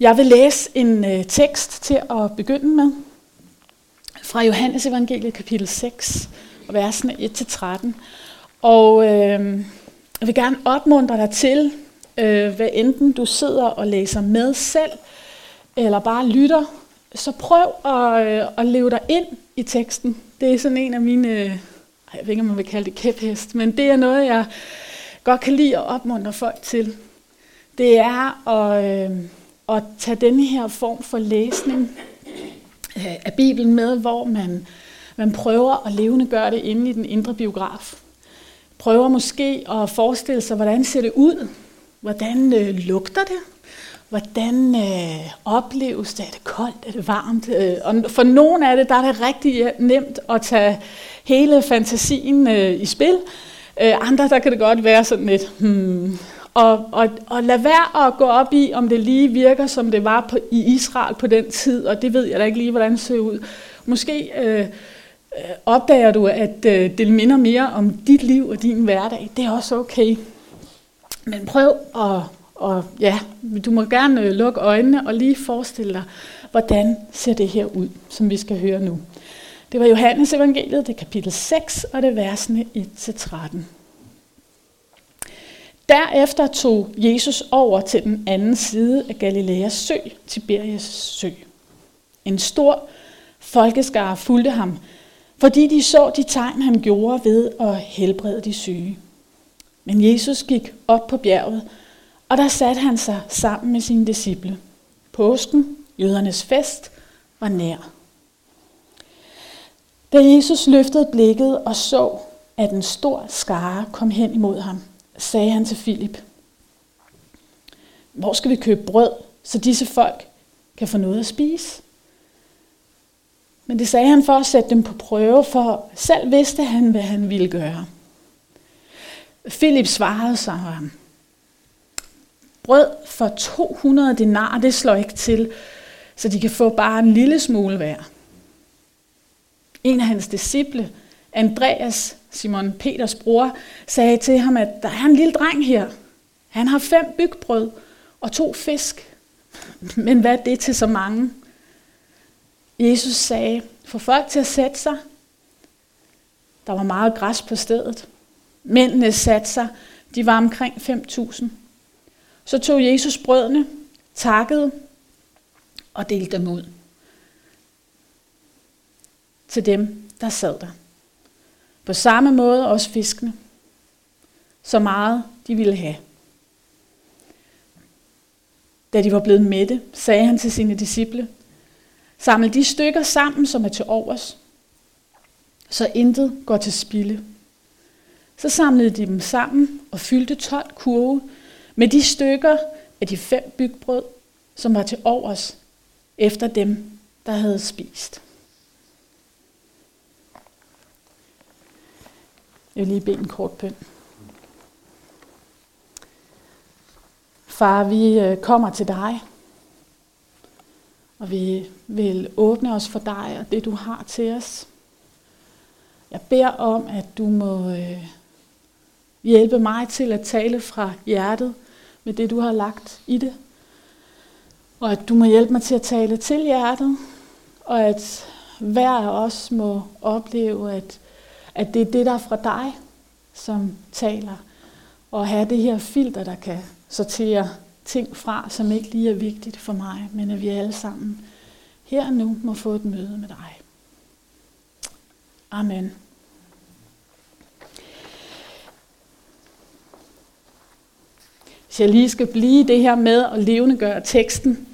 Jeg vil læse en tekst til at begynde med, fra Johannes Evangeliet kapitel 6, versene 1-13. Og jeg vil gerne opmuntre dig til, hvad enten du sidder og læser med selv, eller bare lytter, så prøv at leve dig ind i teksten. Det er sådan en af mine, jeg ved ikke om man vil kalde det kæphest, men det er noget, jeg godt kan lide at opmuntre folk til. Det er at tage denne her form for læsning af Bibelen med, hvor man prøver at levendegøre det inde i den indre biograf. Prøver måske at forestille sig, hvordan ser det ud? Hvordan lugter det? Hvordan opleves det? Er det koldt? Er det varmt? Og for nogle af det, der er det rigtig nemt at tage hele fantasien i spil. Andre, der kan det godt være sådan lidt... Og lad være at gå op i, om det lige virker, som det var i Israel på den tid, og det ved jeg da ikke lige, hvordan det ser ud. Måske opdager du, at det minder mere om dit liv og din hverdag. Det er også okay. Men prøv du må gerne lukke øjnene og lige forestille dig, hvordan ser det her ud, som vi skal høre nu. Det var Johannes Evangeliet, det er kapitel 6, og det er versene 1-13. Derefter tog Jesus over til den anden side af Galileas sø, Tiberias sø. En stor folkeskare fulgte ham, fordi de så de tegn, han gjorde ved at helbrede de syge. Men Jesus gik op på bjerget, og der satte han sig sammen med sine disciple. Påsken, jødernes fest, var nær. Da Jesus løftede blikket og så, at en stor skare kom hen imod ham, sagde han til Filip: "Hvor skal vi købe brød, så disse folk kan få noget at spise?" Men det sagde han for at sætte dem på prøve, for selv vidste han, hvad han ville gøre. Filip svarede sig ham: "Brød for 200 denarer, det slår ikke til, så de kan få bare en lille smule hver." En af hans disciple, Andreas, Simon Peters bror, sagde til ham, at der er en lille dreng her. Han har 5 bygbrød og 2 fisk. Men hvad er det til så mange? Jesus sagde: "Få folk til at sætte sig." Der var meget græs på stedet. Mændene satte sig. De var omkring 5.000. Så tog Jesus brødene, takkede og delte dem ud til dem, der sad der. På samme måde også fiskene, så meget de ville have. Da de var blevet mætte, sagde han til sine disciple: "Saml de stykker sammen, som er til overs, så intet går til spilde." Så samlede de dem sammen og fyldte 12 kurve med de stykker af de 5 bygbrød, som var til overs efter dem, der havde spist. Jeg vil lige bede en kort bøn. Far, vi kommer til dig, og vi vil åbne os for dig og det, du har til os. Jeg beder om, at du må hjælpe mig til at tale fra hjertet med det, du har lagt i det. Og at du må hjælpe mig til at tale til hjertet, og at hver af os må opleve, at det er det, der er fra dig, som taler. Og have det her filter, der kan sortere ting fra, som ikke lige er vigtigt for mig, men at vi alle sammen her nu må få et møde med dig. Amen. Hvis jeg lige skal blive det her med at levendegøre teksten,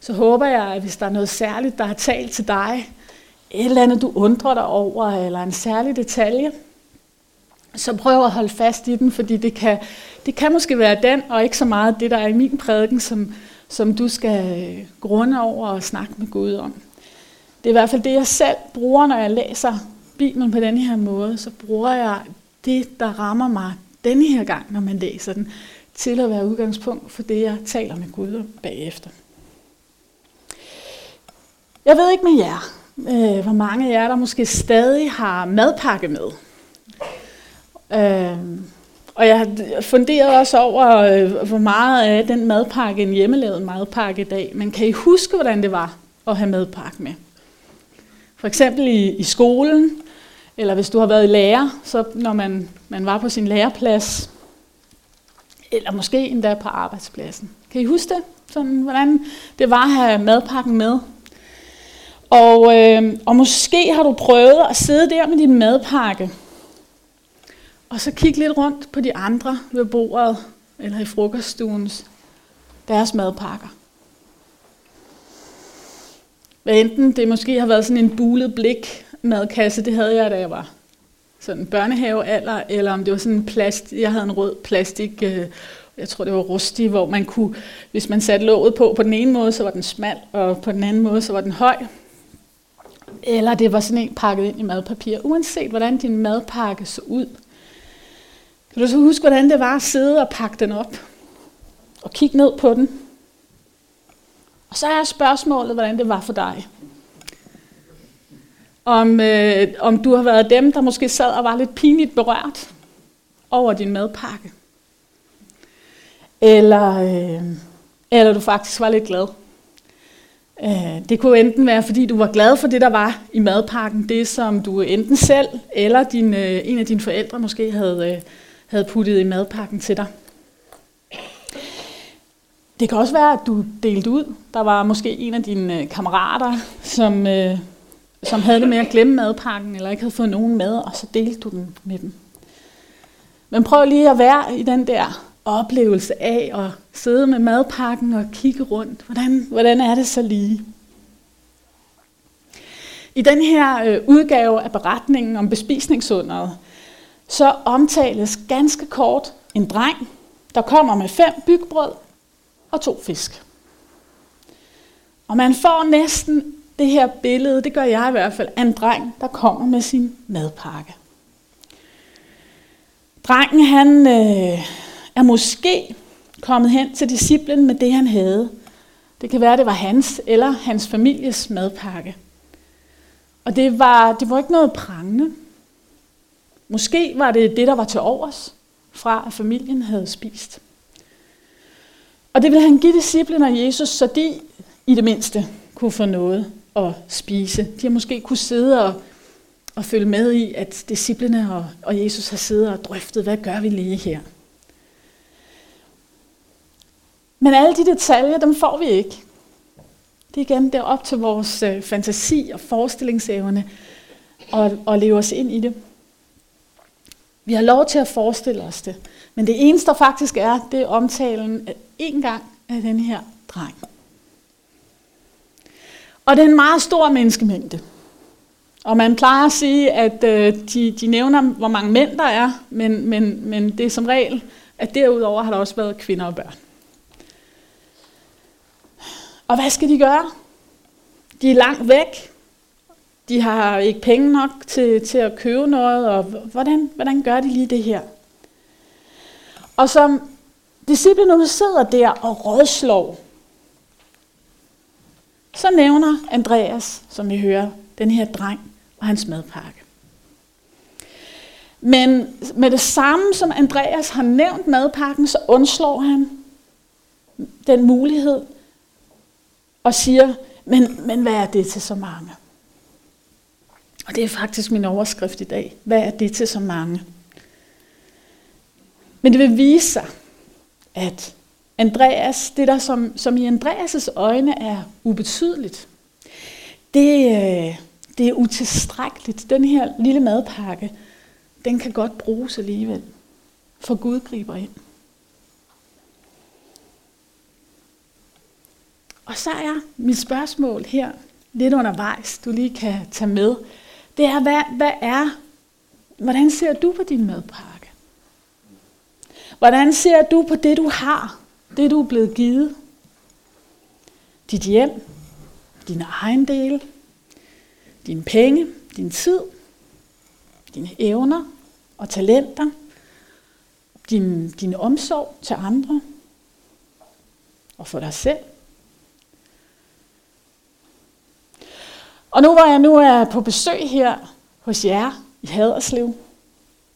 så håber jeg, at hvis der er noget særligt, der har talt til dig, et eller andet, du undrer dig over, eller en særlig detalje, så prøv at holde fast i den, fordi det kan måske være den, og ikke så meget det, der er i min prædiken, som du skal grunde over og snakke med Gud om. Det er i hvert fald det, jeg selv bruger, når jeg læser Bibelen på denne her måde, så bruger jeg det, der rammer mig denne her gang, når man læser den, til at være udgangspunkt for det, jeg taler med Gud om bagefter. Jeg ved ikke med jer, hvor mange af jer, der måske stadig har madpakke med. Og jeg funderede også over, hvor meget af den madpakke, en hjemmelavet madpakke i dag. Men kan I huske, hvordan det var at have madpakke med? For eksempel i skolen, eller hvis du har været i lærer, så når man var på sin læreplads, eller måske endda på arbejdspladsen. Kan I huske det? Sådan, hvordan det var at have madpakken med? Og måske har du prøvet at sidde der med din madpakke, og så kigge lidt rundt på de andre ved bordet, eller i frokoststuens, deres madpakker. Hvad enten det måske har været sådan en bulet blik madkasse, det havde jeg, da jeg var sådan børnehavealder, eller om det var sådan en plastik, jeg havde en rød plastik, jeg tror det var rustig, hvor man kunne, hvis man satte låget på den ene måde, så var den smal, og på den anden måde, så var den høj. Eller det var sådan en pakket ind i madpapir. Uanset hvordan din madpakke så ud, kan du så huske, hvordan det var at sidde og pakke den op, og kigge ned på den? Og så er spørgsmålet, hvordan det var for dig. Om du har været dem, der måske sad og var lidt pinligt berørt over din madpakke. Eller du faktisk var lidt glad. Det kunne enten være, fordi du var glad for det, der var i madpakken. Det, som du enten selv eller en af dine forældre måske havde puttet i madpakken til dig. Det kan også være, at du delte ud. Der var måske en af dine kammerater, som havde det med at glemme madpakken, eller ikke havde fået nogen med, og så delte du den med dem. Men prøv lige at være i den der oplevelse af at sidde med madpakken og kigge rundt. Hvordan er det så lige? I den her udgave af beretningen om bespisningsunderet, så omtales ganske kort en dreng, der kommer med 5 bygbrød og 2 fisk. Og man får næsten det her billede, det gør jeg i hvert fald, af en dreng, der kommer med sin madpakke. Drengen, han er måske kommet hen til disciplen med det, han havde. Det kan være, det var hans eller hans families madpakke. Og det var ikke noget prangende. Måske var det, der var til overs, fra at familien havde spist. Og det ville han give disciplen og Jesus, så de i det mindste kunne få noget at spise. De har måske kunne sidde og følge med i, at disciplene og Jesus har siddet og drøftet, hvad gør vi lige her? Men alle de detaljer, dem får vi ikke. Det er igen op til vores fantasi og forestillingsevne og leve os ind i det. Vi har lov til at forestille os det. Men det eneste, der faktisk er, det er omtalen en gang af den her dreng. Og det er en meget stor menneskemængde. Og man plejer at sige, at de nævner, hvor mange mænd der er, men det er som regel, at derudover har der også været kvinder og børn. Og hvad skal de gøre? De er langt væk. De har ikke penge nok til at købe noget. Og hvordan gør de lige det her? Og som disciplene nu sidder der og rådslår, så nævner Andreas, som vi hører, den her dreng og hans madpakke. Men med det samme, som Andreas har nævnt madpakken, så undslår han den mulighed, og siger, men hvad er det til så mange? Og det er faktisk min overskrift i dag. Hvad er det til så mange? Men det vil vise sig, at Andreas, det der som i Andreas' øjne er ubetydeligt, det er utilstrækkeligt. Den her lille madpakke, den kan godt bruges alligevel. For Gud griber ind. Og så er mit spørgsmål her, lidt undervejs, du lige kan tage med, det er, hvordan ser du på din madpakke? Hvordan ser du på det, du har, det, du er blevet givet? Dit hjem, dine ejendele, dine penge, din tid, dine evner og talenter, din omsorg til andre og for dig selv. Og nu hvor jeg nu er på besøg her hos jer i Haderslev,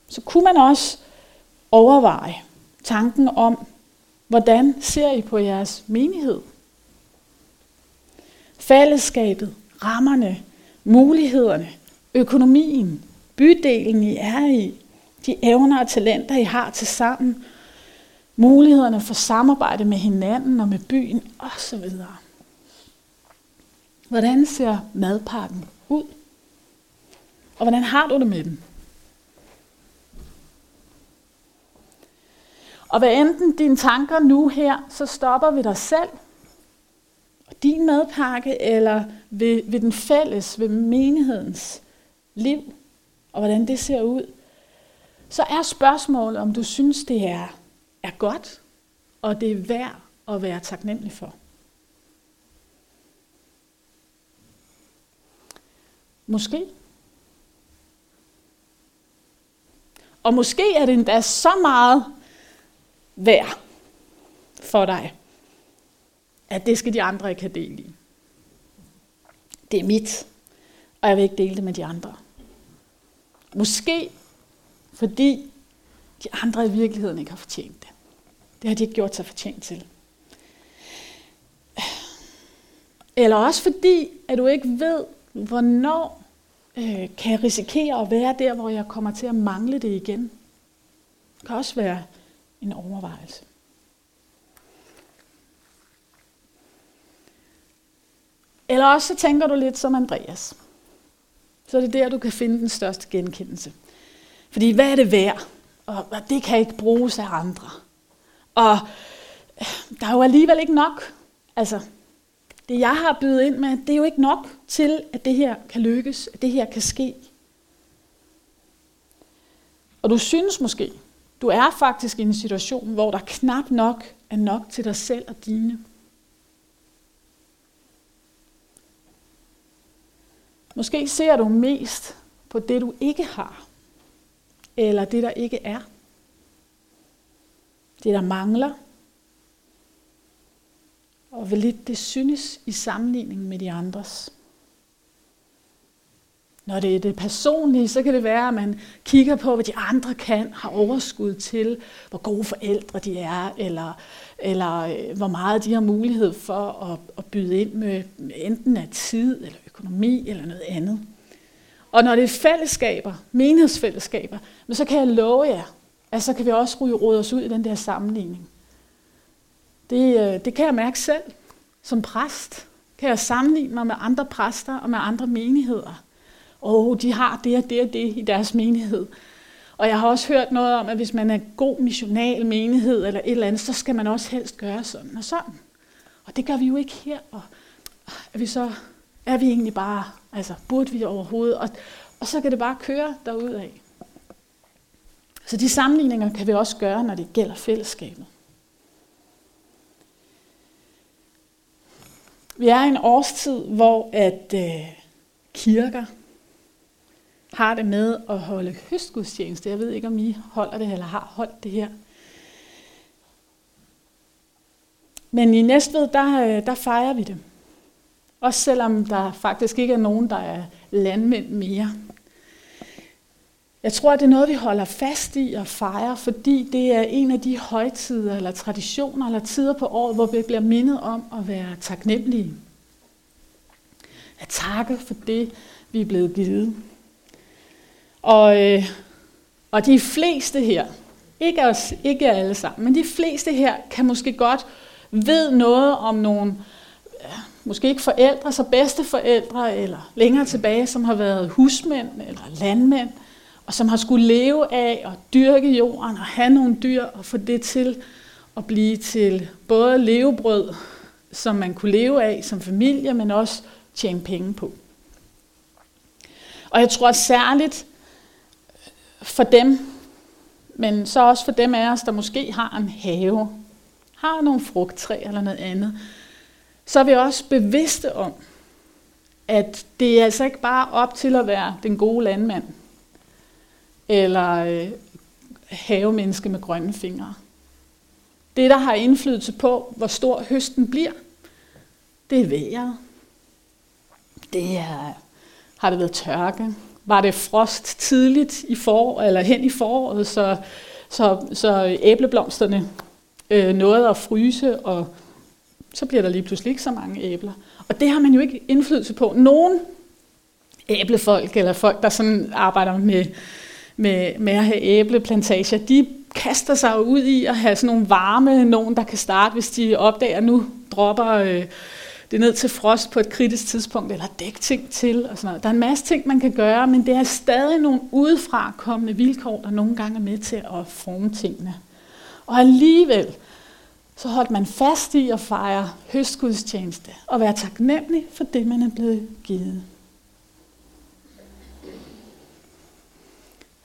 så kunne man også overveje tanken om, hvordan ser I på jeres menighed? Fællesskabet, rammerne, mulighederne, økonomien, bydelen I er i, de evner og talenter I har til sammen, mulighederne for samarbejde med hinanden og med byen osv. Hvordan ser madpakken ud? Og hvordan har du det med den? Og hvad enten dine tanker nu her, så stopper ved dig selv, og din madpakke, eller ved den fælles, ved menighedens liv, og hvordan det ser ud, så er spørgsmålet, om du synes, det er godt, og det er værd at være taknemmelig for. Måske. Og måske er det endda så meget værd for dig, at det skal de andre ikke have del i. Det er mit, og jeg vil ikke dele det med de andre. Måske fordi de andre i virkeligheden ikke har fortjent det. Det har de ikke gjort sig fortjent til. Eller også fordi, at du ikke ved, hvornår kan jeg risikere at være der, hvor jeg kommer til at mangle det igen. Det kan også være en overvejelse. Eller også så tænker du lidt som Andreas. Så er det der, du kan finde den største genkendelse. Fordi hvad er det værd? Og det kan ikke bruges af andre. Og der er jo alligevel ikke nok. Altså, det jeg har bydet ind med, det er jo ikke nok til, at det her kan lykkes, at det her kan ske. Og du synes måske, du er faktisk i en situation, hvor der knap nok er nok til dig selv og dine. Måske ser du mest på det, du ikke har, eller det, der ikke er. Det, der mangler. Og hvor lidt det synes i sammenligning med de andres. Når det er det personlige, så kan det være, at man kigger på, hvad de andre kan, har overskud til, hvor gode forældre de er, eller hvor meget de har mulighed for at byde ind med enten af tid, eller økonomi, eller noget andet. Og når det er fællesskaber, menighedsfællesskaber, så kan jeg love jer, at så kan vi også rode os ud i den der sammenligning. Det kan jeg mærke selv. Som præst kan jeg sammenligne mig med andre præster og med andre menigheder. De har det og det og det i deres menighed. Og jeg har også hørt noget om, at hvis man er god missional menighed eller et eller andet, så skal man også helst gøre sådan og sådan. Og det gør vi jo ikke her. Og er vi egentlig bare, burde vi overhovedet? Og så kan det bare køre derudad. Så de sammenligninger kan vi også gøre, når det gælder fællesskabet. Vi er i en årstid, hvor kirker har det med at holde høstgudstjeneste. Jeg ved ikke, om I holder det eller har holdt det her. Men i Næstved, der fejrer vi det. Også selvom der faktisk ikke er nogen, der er landmænd mere. Jeg tror, at det er noget, vi holder fast i og fejrer, fordi det er en af de højtider eller traditioner eller tider på året, hvor vi bliver mindet om at være taknemmelige. At takke for det, vi er blevet givet. Og de fleste her, ikke alle sammen, men de fleste her kan måske godt vide noget om nogle, måske ikke forældre, så bedsteforældre eller længere tilbage, som har været husmænd eller landmænd, og som har skulle leve af at dyrke jorden og have nogle dyr og få det til at blive til både levebrød, som man kunne leve af som familie, men også tjene penge på. Og jeg tror, at særligt for dem, men så også for dem af os, der måske har en have, har nogle frugttræer eller noget andet, så er vi også bevidste om, at det er altså ikke bare op til at være den gode landmand, eller havemenneske med grønne fingre. Det, der har indflydelse på, hvor stor høsten bliver, det er vejret. Har det været tørke? Var det frost tidligt i forår, eller hen i foråret, så Så æbleblomsterne nåede at fryse, og så bliver der lige pludselig ikke så mange æbler. Og det har man jo ikke indflydelse på. Nogen æblefolk, eller folk, der sådan arbejder med at have æbleplantager, de kaster sig ud i at have sådan nogle varme, nogen der kan starte, hvis de opdager, nu dropper det ned til frost på et kritisk tidspunkt, eller dæk ting til, og sådan noget. Der er en masse ting, man kan gøre, men det er stadig nogle udefrakommende vilkår, der nogle gange er med til at forme tingene. Og alligevel, så holdt man fast i at fejre høstgudstjeneste, og være taknemmelig for det, man er blevet givet.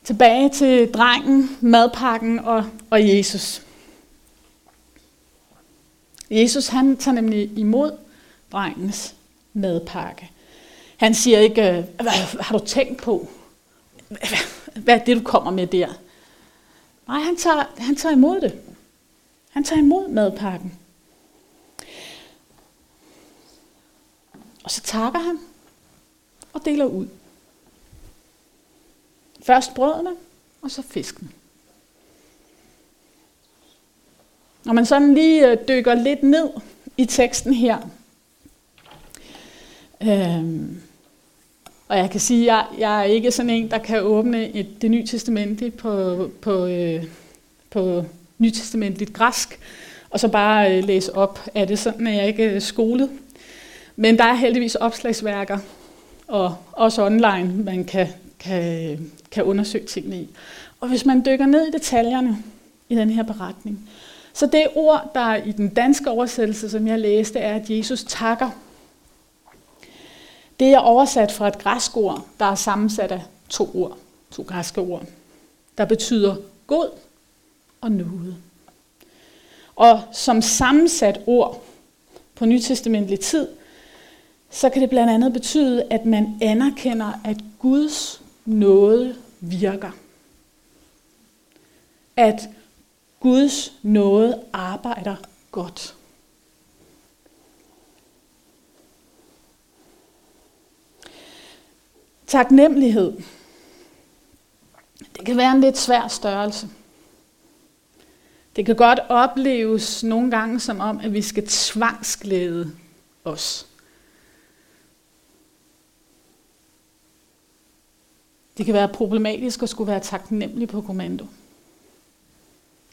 Tilbage til drengen, madpakken og Jesus. Jesus, han tager nemlig imod drengens madpakke. Han siger ikke, hvad har du tænkt på? Hvad er det, du kommer med der? Nej, han tager imod det. Han tager imod madpakken. Og så takker han og deler ud. Først brødene, og så fisken. Når man sådan lige dykker lidt ned i teksten her, og jeg kan sige, at jeg er ikke sådan en, der kan åbne det nytestamentlige på nytestamentligt græsk, og så bare læse op af det, sådan at jeg ikke er skolet. Men der er heldigvis opslagsværker, og også online, man kan undersøge tingene i. Og hvis man dykker ned i detaljerne i den her beretning, så det ord, der i den danske oversættelse, som jeg læste, er, at Jesus takker. Det er oversat fra et græsk ord, der er sammensat af to græske ord, der betyder god og nåde. Og som sammensat ord på nytestamentlig tid, så kan det blandt andet betyde, at man anerkender, at Guds nåde virker. At Guds nåde arbejder godt. Taknemmelighed. Det kan være en lidt svær størrelse. Det kan godt opleves nogle gange som om, at vi skal tvangsglæde os. Det kan være problematisk at skulle være taknemmelig på kommando.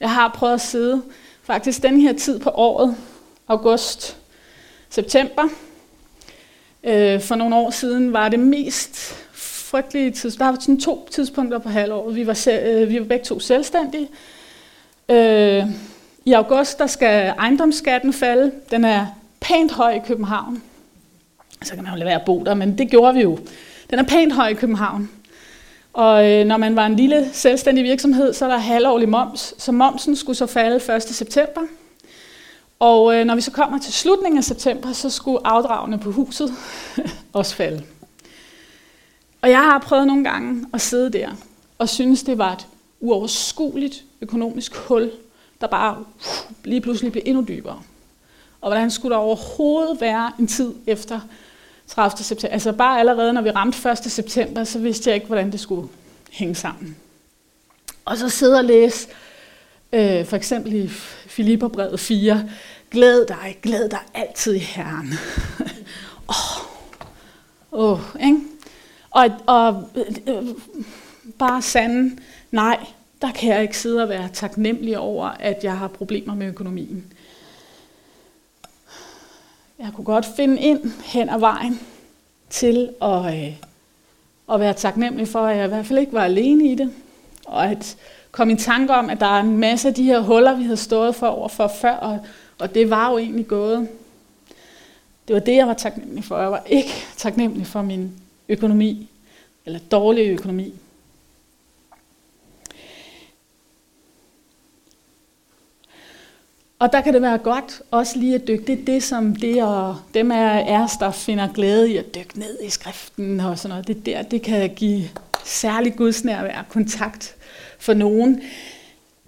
Jeg har prøvet at sidde faktisk den her tid på året, august, september. For nogle år siden var det mest frygtelige tidspunkt. Der var sådan 2 tidspunkter på halvåret. Vi var begge 2 selvstændige. I august der skal ejendomsskatten falde. Den er pænt høj i København. Så kan man jo lade være at bo der, men det gjorde vi jo. Den er pænt høj i København. Og når man var en lille selvstændig virksomhed, så er der halvårlig moms. Så momsen skulle så falde 1. september. Og når vi så kommer til slutningen af september, så skulle afdragene på huset også falde. Og jeg har prøvet nogle gange at sidde der og synes, det var et uoverskueligt økonomisk hul, der bare lige pludselig blev endnu dybere. Og hvordan skulle der overhovedet være en tid efter 30. september. Altså bare allerede, når vi ramte 1. september, så vidste jeg ikke, hvordan det skulle hænge sammen. Og så sidde og læse, for eksempel i Filipperbrevet 4, glæd dig altid i Herren. Ikke? Og bare sande, nej, der kan jeg ikke sidde og være taknemmelig over, at jeg har problemer med økonomien. Jeg kunne godt finde ind hen ad vejen til at være taknemmelig for, at jeg i hvert fald ikke var alene i det. Og at komme i tanke om, at der er en masse af de her huller, vi havde stået for overfor før, og det var jo egentlig gået. Det var det, jeg var taknemmelig for. Jeg var ikke taknemmelig for min økonomi, eller dårlig økonomi. Og der kan det være godt også lige at dykke. Det er det, som det og dem af os, der finder glæde i at dykke ned i skriften og sådan noget. Det der, det kan give særlig gudsnærvær kontakt for nogen.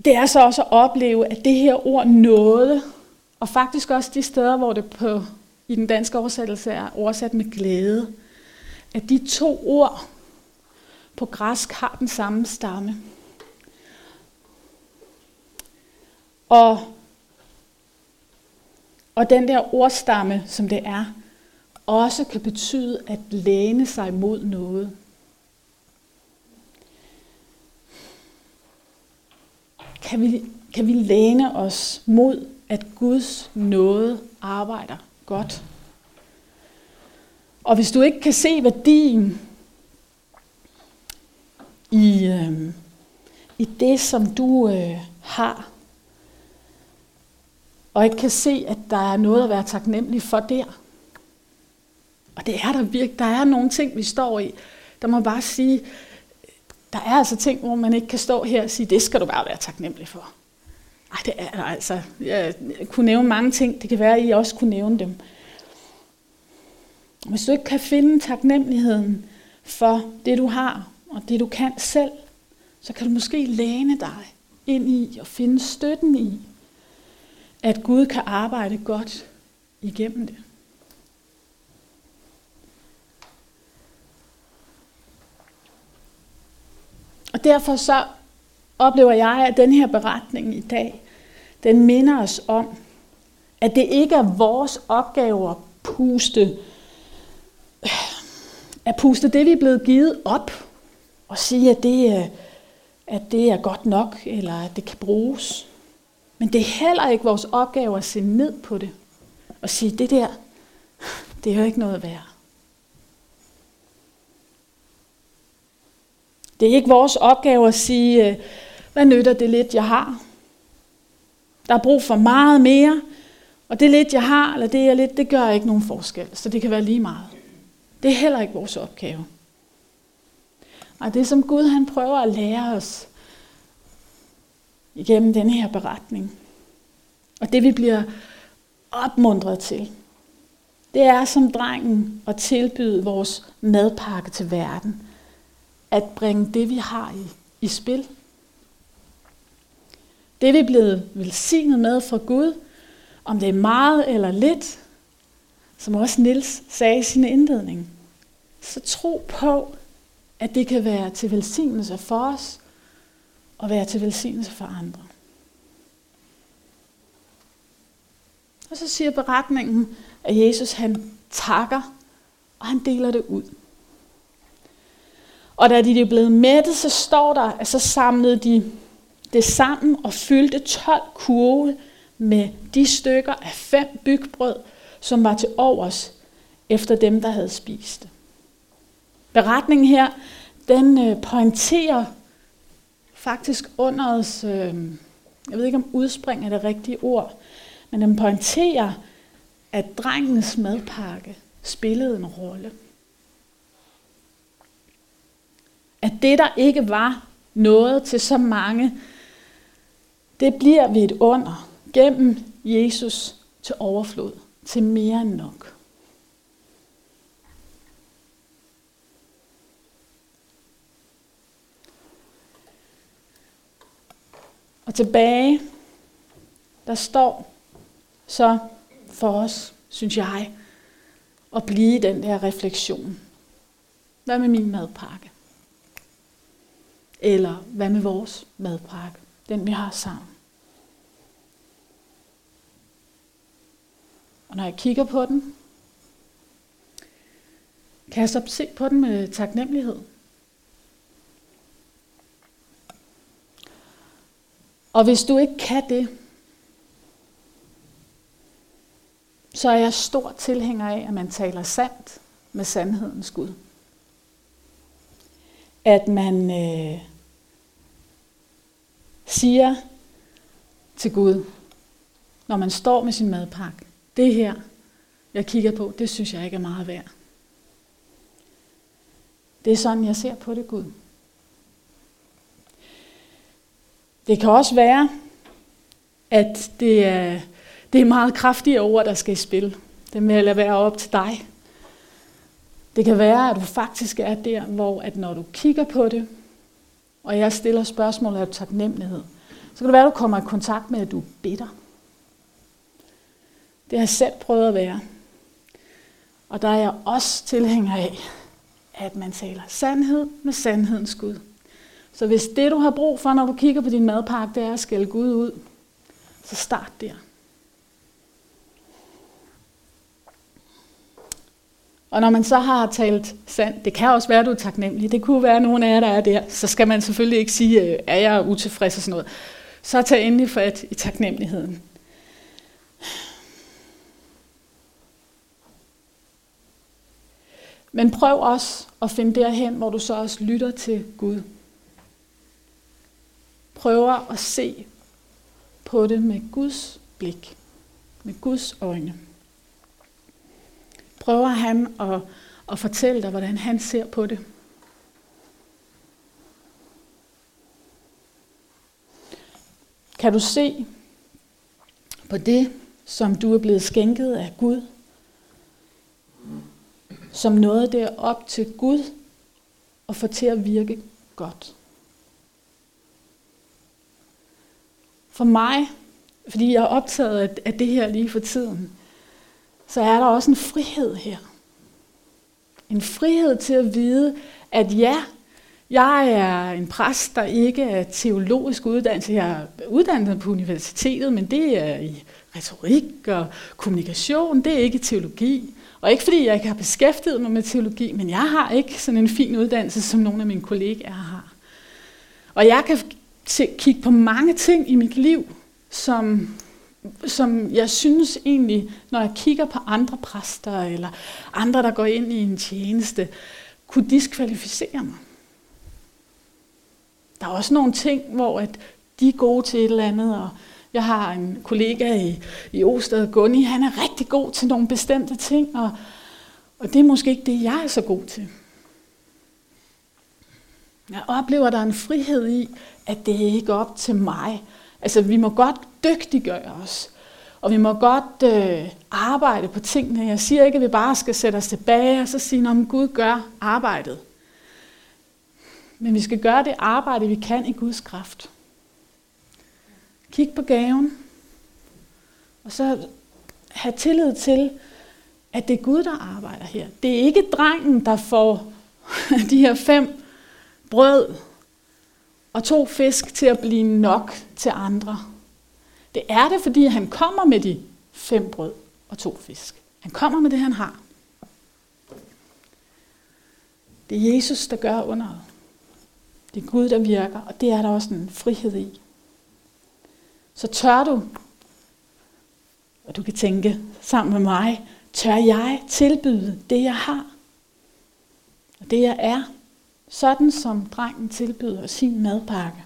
Det er så også at opleve, at det her ord nåde, og faktisk også de steder, hvor det i den danske oversættelse er oversat med glæde, at de 2 ord på græsk har den samme stamme. Og den der ordstamme, som det er, også kan betyde at læne sig mod noget. Kan vi læne os mod, at Guds nåde arbejder godt? Og hvis du ikke kan se værdien i det, som du har, og ikke kan se, at der er noget at være taknemmelig for der. Og det er der virkelig. Der er nogle ting, vi står i. Der må bare sige, der er altså ting, hvor man ikke kan stå her og sige, det skal du bare være taknemmelig for. Ej, det er der altså. Jeg kunne nævne mange ting. Det kan være, at I også kunne nævne dem. Hvis du ikke kan finde taknemmeligheden for det, du har, og det, du kan selv, så kan du måske læne dig ind i og finde støtten i, at Gud kan arbejde godt igennem det. Og derfor så oplever jeg, at den her beretning i dag, den minder os om, at det ikke er vores opgave at puste det, vi er blevet givet op, og sige, at det er godt nok, eller at det kan bruges. Men det er heller ikke vores opgave at se ned på det, og sige, det der, det er jo ikke noget værd. Det er ikke vores opgave at sige, hvad nytter det lidt, jeg har? Der er brug for meget mere, og det lidt, jeg har, eller det, jeg lidt, det gør ikke nogen forskel, så det kan være lige meget. Det er heller ikke vores opgave. Og det, som Gud han prøver at lære os igennem denne her beretning, og det, vi bliver opmuntret til, det er som drengen at tilbyde vores madpakke til verden, at bringe det, vi har i spil. Det, vi er blevet velsignet med fra Gud, om det er meget eller lidt, som også Niels sagde i sin indledning, så tro på, at det kan være til velsignelse for os, og være til velsignelse for andre. Og så siger beretningen, at Jesus han takker, og han deler det ud. Og da de er blevet mætte, så står der, at så samlede de det sammen og fyldte 12 kurve med de stykker af 5 bygbrød, som var til overs efter dem, der havde spist. Beretningen her, den pointerer faktisk underets, jeg ved ikke om udspring er det rigtige ord, men den pointerer, at drengens madpakke spillede en rolle. At det, der ikke var noget til så mange, det bliver ved et under gennem Jesus til overflod, til mere end nok. Og tilbage, der står så for os, synes jeg, at blive den der refleksion. Hvad med min madpakke? Eller hvad med vores madpakke? Den vi har sammen. Og når jeg kigger på den, kan jeg så se på den med taknemmelighed. Og hvis du ikke kan det, så er jeg stor tilhænger af, at man taler sandt med sandhedens Gud. At man siger til Gud, når man står med sin madpakke, det her, jeg kigger på, det synes jeg ikke er meget værd. Det er sådan, jeg ser på det, Gud. Det kan også være, at det er meget kraftige ord, der skal i spil. Det vil jeg lade være op til dig. Det kan være, at du faktisk er der, hvor at når du kigger på det, og jeg stiller spørgsmål af taknemmelighed, så kan det være, at du kommer i kontakt med, at du er bitter. Det har jeg selv prøvet at være. Og der er jeg også tilhænger af, at man taler sandhed med sandhedens Gud. Så hvis det, du har brug for, når du kigger på din madpakke, det er at skælde Gud ud, Så start der. Og når man så har talt sandt, det kan også være, at du er taknemmelig, det kunne være, at nogen af jer, der er der, så skal man selvfølgelig ikke sige, at jeg er utilfreds og sådan noget. Så tag endelig fat i taknemmeligheden. Men prøv også at finde derhen, hvor du så også lytter til Gud. Prøver at se på det med Guds blik, med Guds øjne. Prøver han at fortælle dig, hvordan han ser på det. Kan du se på det, som du er blevet skænket af Gud, som noget, der er op til Gud og får til at virke godt? For mig, fordi jeg er optaget af det her lige for tiden, så er der også en frihed her. En frihed til at vide, at ja, jeg er en præst, der ikke er teologisk uddannet. Jeg er uddannet på universitetet, men det er i retorik og kommunikation, det er ikke teologi. Og ikke fordi jeg ikke har beskæftiget mig med teologi, men jeg har ikke sådan en fin uddannelse, som nogle af mine kollegaer har. Og jeg kan kigge på mange ting i mit liv, som jeg synes egentlig, når jeg kigger på andre præster eller andre, der går ind i en tjeneste, kunne diskvalificere mig. Der er også nogle ting, hvor at de er gode til et eller andet, og jeg har en kollega i Ostad, Gunni, han er rigtig god til nogle bestemte ting, og det er måske ikke det, jeg er så god til. Jeg oplever, der er en frihed i, at det ikke er op til mig. Altså, vi må godt dygtiggøre os, og vi må godt arbejde på tingene. Jeg siger ikke, at vi bare skal sætte os tilbage og så sige, at Gud gør arbejdet. Men vi skal gøre det arbejde, vi kan i Guds kraft. Kig på gaven, og så have tillid til, at det er Gud, der arbejder her. Det er ikke drengen, der får de her 5 brød og 2 fisk til at blive nok til andre. Det er det, fordi han kommer med de 5 brød og 2 fisk. Han kommer med det, han har. Det er Jesus, der gør underet. Det er Gud, der virker, og det er der også en frihed i. Så tør du, og du kan tænke sammen med mig, tør jeg tilbyde det, jeg har, og det, jeg er, sådan som drengen tilbyder sin madpakke.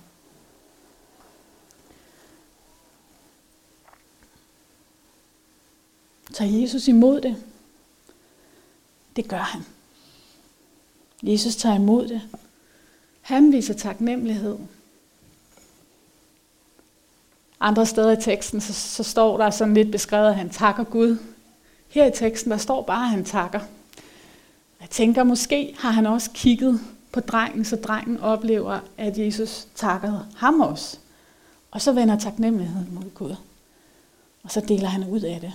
Tager Jesus imod det? Det gør han. Jesus tager imod det. Han viser taknemmelighed. Andre steder i teksten, så står der sådan lidt beskrevet, at han takker Gud. Her i teksten, der står bare, at han takker. Jeg tænker, måske har han også kigget på drengen, så drengen oplever, at Jesus takkede ham også. Og så vender taknemmeligheden mod Gud. Og så deler han ud af det.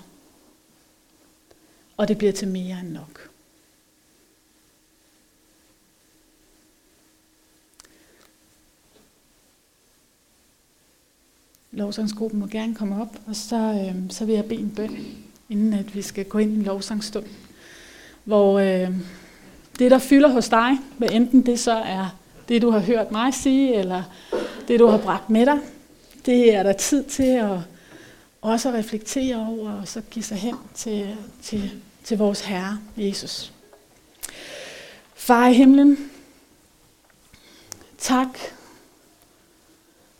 Og det bliver til mere end nok. Lovsangsgruppen må gerne komme op, og så vil jeg bede en bøn, inden at vi skal gå ind i en lovsangstund, hvor det, der fylder hos dig, hvad enten det så er det, du har hørt mig sige, eller det, du har bragt med dig, det er der tid til at også reflektere over, og så give sig hen til vores Herre, Jesus. Far i himlen, tak,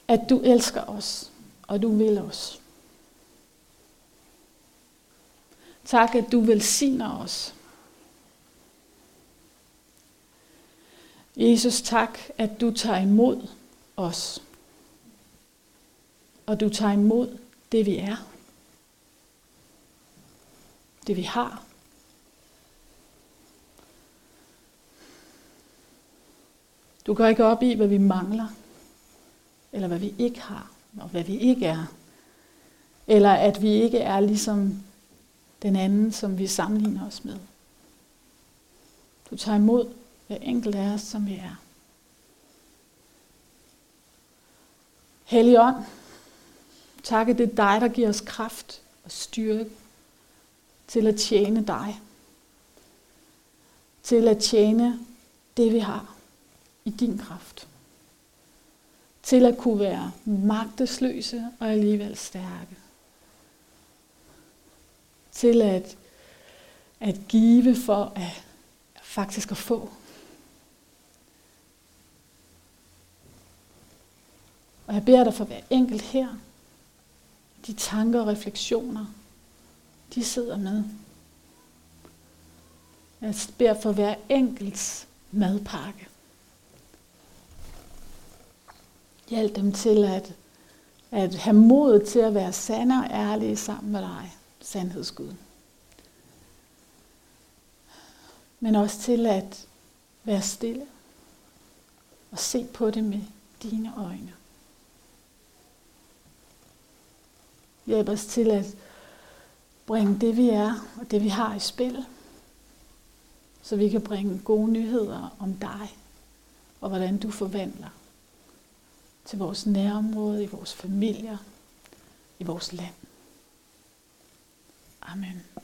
at du elsker os, og du vil os. Tak, at du velsigner os. Jesus, tak, at du tager imod os. Og du tager imod det, vi er. Det, vi har. Du går ikke op i, hvad vi mangler. Eller hvad vi ikke har, og hvad vi ikke er. Eller at vi ikke er ligesom den anden, som vi sammenligner os med. Du tager imod hver enkelt af os, som vi er. Helligånd, Takke, det er dig, der giver os kraft og styrke til at tjene dig. Til at tjene det, vi har i din kraft. Til at kunne være magtesløse og alligevel stærke. Til at give for at faktisk at få. Og jeg beder dig for hver enkelt her. De tanker og refleksioner, de sidder med. Jeg beder for hver enkelts madpakke. Hjælp dem til at have mod til at være sande og ærlige sammen med dig, sandhedsgud. Men også til at være stille og se på det med dine øjne. Hjælp os til at bringe det, vi er og det, vi har i spil, så vi kan bringe gode nyheder om dig og hvordan du forvandler til vores nærområde, i vores familier, i vores land. Amen.